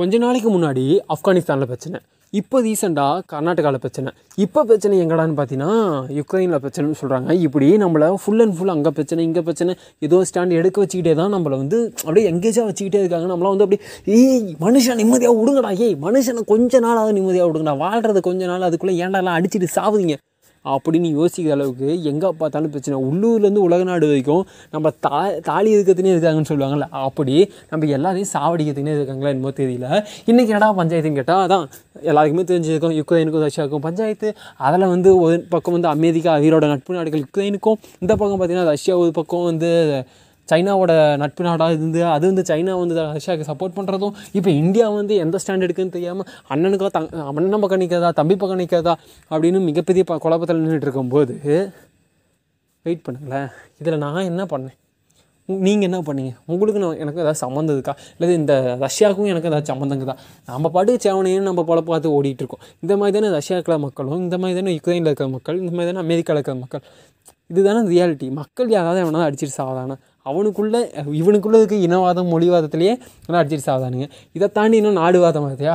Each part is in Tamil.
கொஞ்ச நாளைக்கு முன்னாடி ஆப்கானிஸ்தானில் பிரச்சனை, இப்போ ரீசெண்டாக கர்நாடகாவில் பிரச்சனை. இப்போ பிரச்சனை எங்கடான்னு பார்த்தீங்கன்னா யுக்ரைனில் பிரச்சனைன்னு சொல்கிறாங்க. இப்படி நம்மளை ஃபுல் அண்ட் ஃபுல் அங்கே பிரச்சனை இங்கே பிரச்சனை ஏதோ ஸ்டாண்ட் எடுக்க வச்சுக்கிட்டே தான் நம்மளை வந்து அப்படியே எங்கேஜாக வச்சுக்கிட்டே இருக்காங்க. நம்மளாம் வந்து அப்படி மனுஷன் நிம்மதியாக விடுங்கடா, மனுஷனை கொஞ்ச நாளாவது நிம்மதியாக விடுங்கடா, வாழ்கிறது கொஞ்ச நாள், அதுக்குள்ளே ஏண்டாலாம் அடிச்சுட்டு சாவுதிங்க அப்படின்னு யோசிக்கிற அளவுக்கு எங்கே பார்த்தாலும் பிரச்சனை. உள்ளூர்லேருந்து உலக நாடு வரைக்கும் நம்ம தாலி இருக்கிறதுனே இருக்காங்கன்னு சொல்லுவாங்கள்ல, அப்படி நம்ம எல்லாரையும் சாவடிக்கிறதுனே இருக்காங்களா என்னமோ தெரியல. இன்றைக்கி என்னடா பஞ்சாயத்துன்னு கேட்டால் அதான் எல்லாருக்குமே தெரிஞ்சிருக்கும், யுக்ரைனுக்கும் ரஷ்யாவுக்கும் பஞ்சாயத்து. அதில் வந்து ஒரு பக்கம் வந்து அமெரிக்கா அவரோட நட்பு நாடுகள் யுக்ரைனுக்கும், இந்த பக்கம் பார்த்திங்கன்னா ரஷ்யா ஒரு பக்கம் வந்து சைனாவோட நட்பு நாடாக இருந்து அது வந்து சைனா வந்து ரஷ்யாவுக்கு சப்போர்ட் பண்ணுறதும், இப்போ இந்தியா வந்து எந்த ஸ்டாண்ட் எடுக்குன்னு தெரியாமல் அண்ணனுக்காக அண்ணன் பக்கம் நிற்கிறதா தம்பி பக்கம் நிற்கிறதா அப்படின்னு மிகப்பெரிய குழப்பத்தில் நின்றுட்டு இருக்கும்போது வெயிட் பண்ணுங்களேன், இதில் நான் என்ன பண்ணேன், நீங்கள் என்ன பண்ணீங்க, உங்களுக்கு நான் எனக்கு ஏதாவது சம்மந்தம் இருக்கா, இல்லை இந்த ரஷ்யாவுக்கும் எனக்கு ஏதாவது சம்மந்தம் தான்? நம்ம பாட்டுக்கு சேவனையும் நம்ம போல பார்த்து ஓடிட்டுருக்கோம். இந்த மாதிரி தானே ரஷ்யாவுக்குள்ள மக்களும், இந்த மாதிரி தானே யுக்ரைனில் இருக்கிற மக்கள், இந்த மாதிரி தானே அமெரிக்காவில் இருக்கிற மக்கள். இதுதானே ரியாலிட்டி. மக்கள் யாராவது எவனாவது அடிச்சிட்டு சாதாரண அவனுக்குள்ளே இவனுக்குள்ளே இருக்க இனவாதம் மொழிவாதத்துலேயே எல்லாம் அடிச்சிட்டு சாதானுங்க. இதை தாண்டி இன்னும் நாடுவாதம் மாதிரியா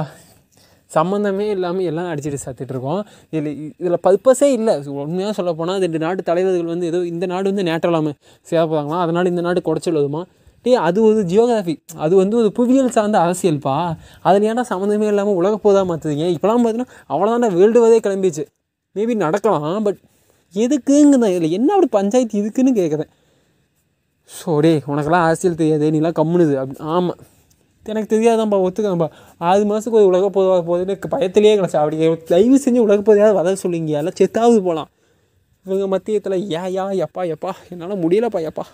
சம்மந்தமே இல்லாமல் எல்லாம் அடிச்சுட்டு சாத்திட்ருக்கோம். இதில் பர்பஸே இல்லை. உண்மையாக சொல்லப்போனால் ரெண்டு நாட்டு தலைவர்கள் வந்து ஏதோ இந்த நாடு வந்து நேற்றலாமல் சேரப்போதாங்களா, அதனால் இந்த நாடு குறைச்சலுமா? அது ஒரு ஜியோகிராஃபி, அது வந்து ஒரு புவியியல் சார்ந்த அரசியல்ப்பா. அதில் ஏன்னா சம்மந்தமே இல்லாமல் உலக போதாக மாற்றுதுங்க. இப்போலாம் பார்த்தீங்கன்னா அவ்வளோதான வேர்ல்டு வதே கிளம்பிச்சு. மேபி நடக்கலாம், பட் எதுக்குங்கிறத இல்லை, என்ன அப்படி பஞ்சாயத்து இதுக்குன்னு கேட்குறேன். ஸோ டே உனக்கெல்லாம் அரசியல் தெரியாது, நீலாம் கம்முனுது அப்படி. ஆமாம் எனக்கு தெரியாதான்ப்பா, ஒத்துக்காம்பா. 6 மாதத்துக்கு ஒரு உலக பொதுவாக போகுதுன்னு பயத்திலேயே கிடச்சா அப்படி தயவு செஞ்சு உலக பொதுவாக வர சொல்லிங்க, எல்லாம் செத்தாவது போகலாம். இவங்க மத்தியத்தில் ஏயா எப்பா என்னால் முடியலப்பா எப்பா.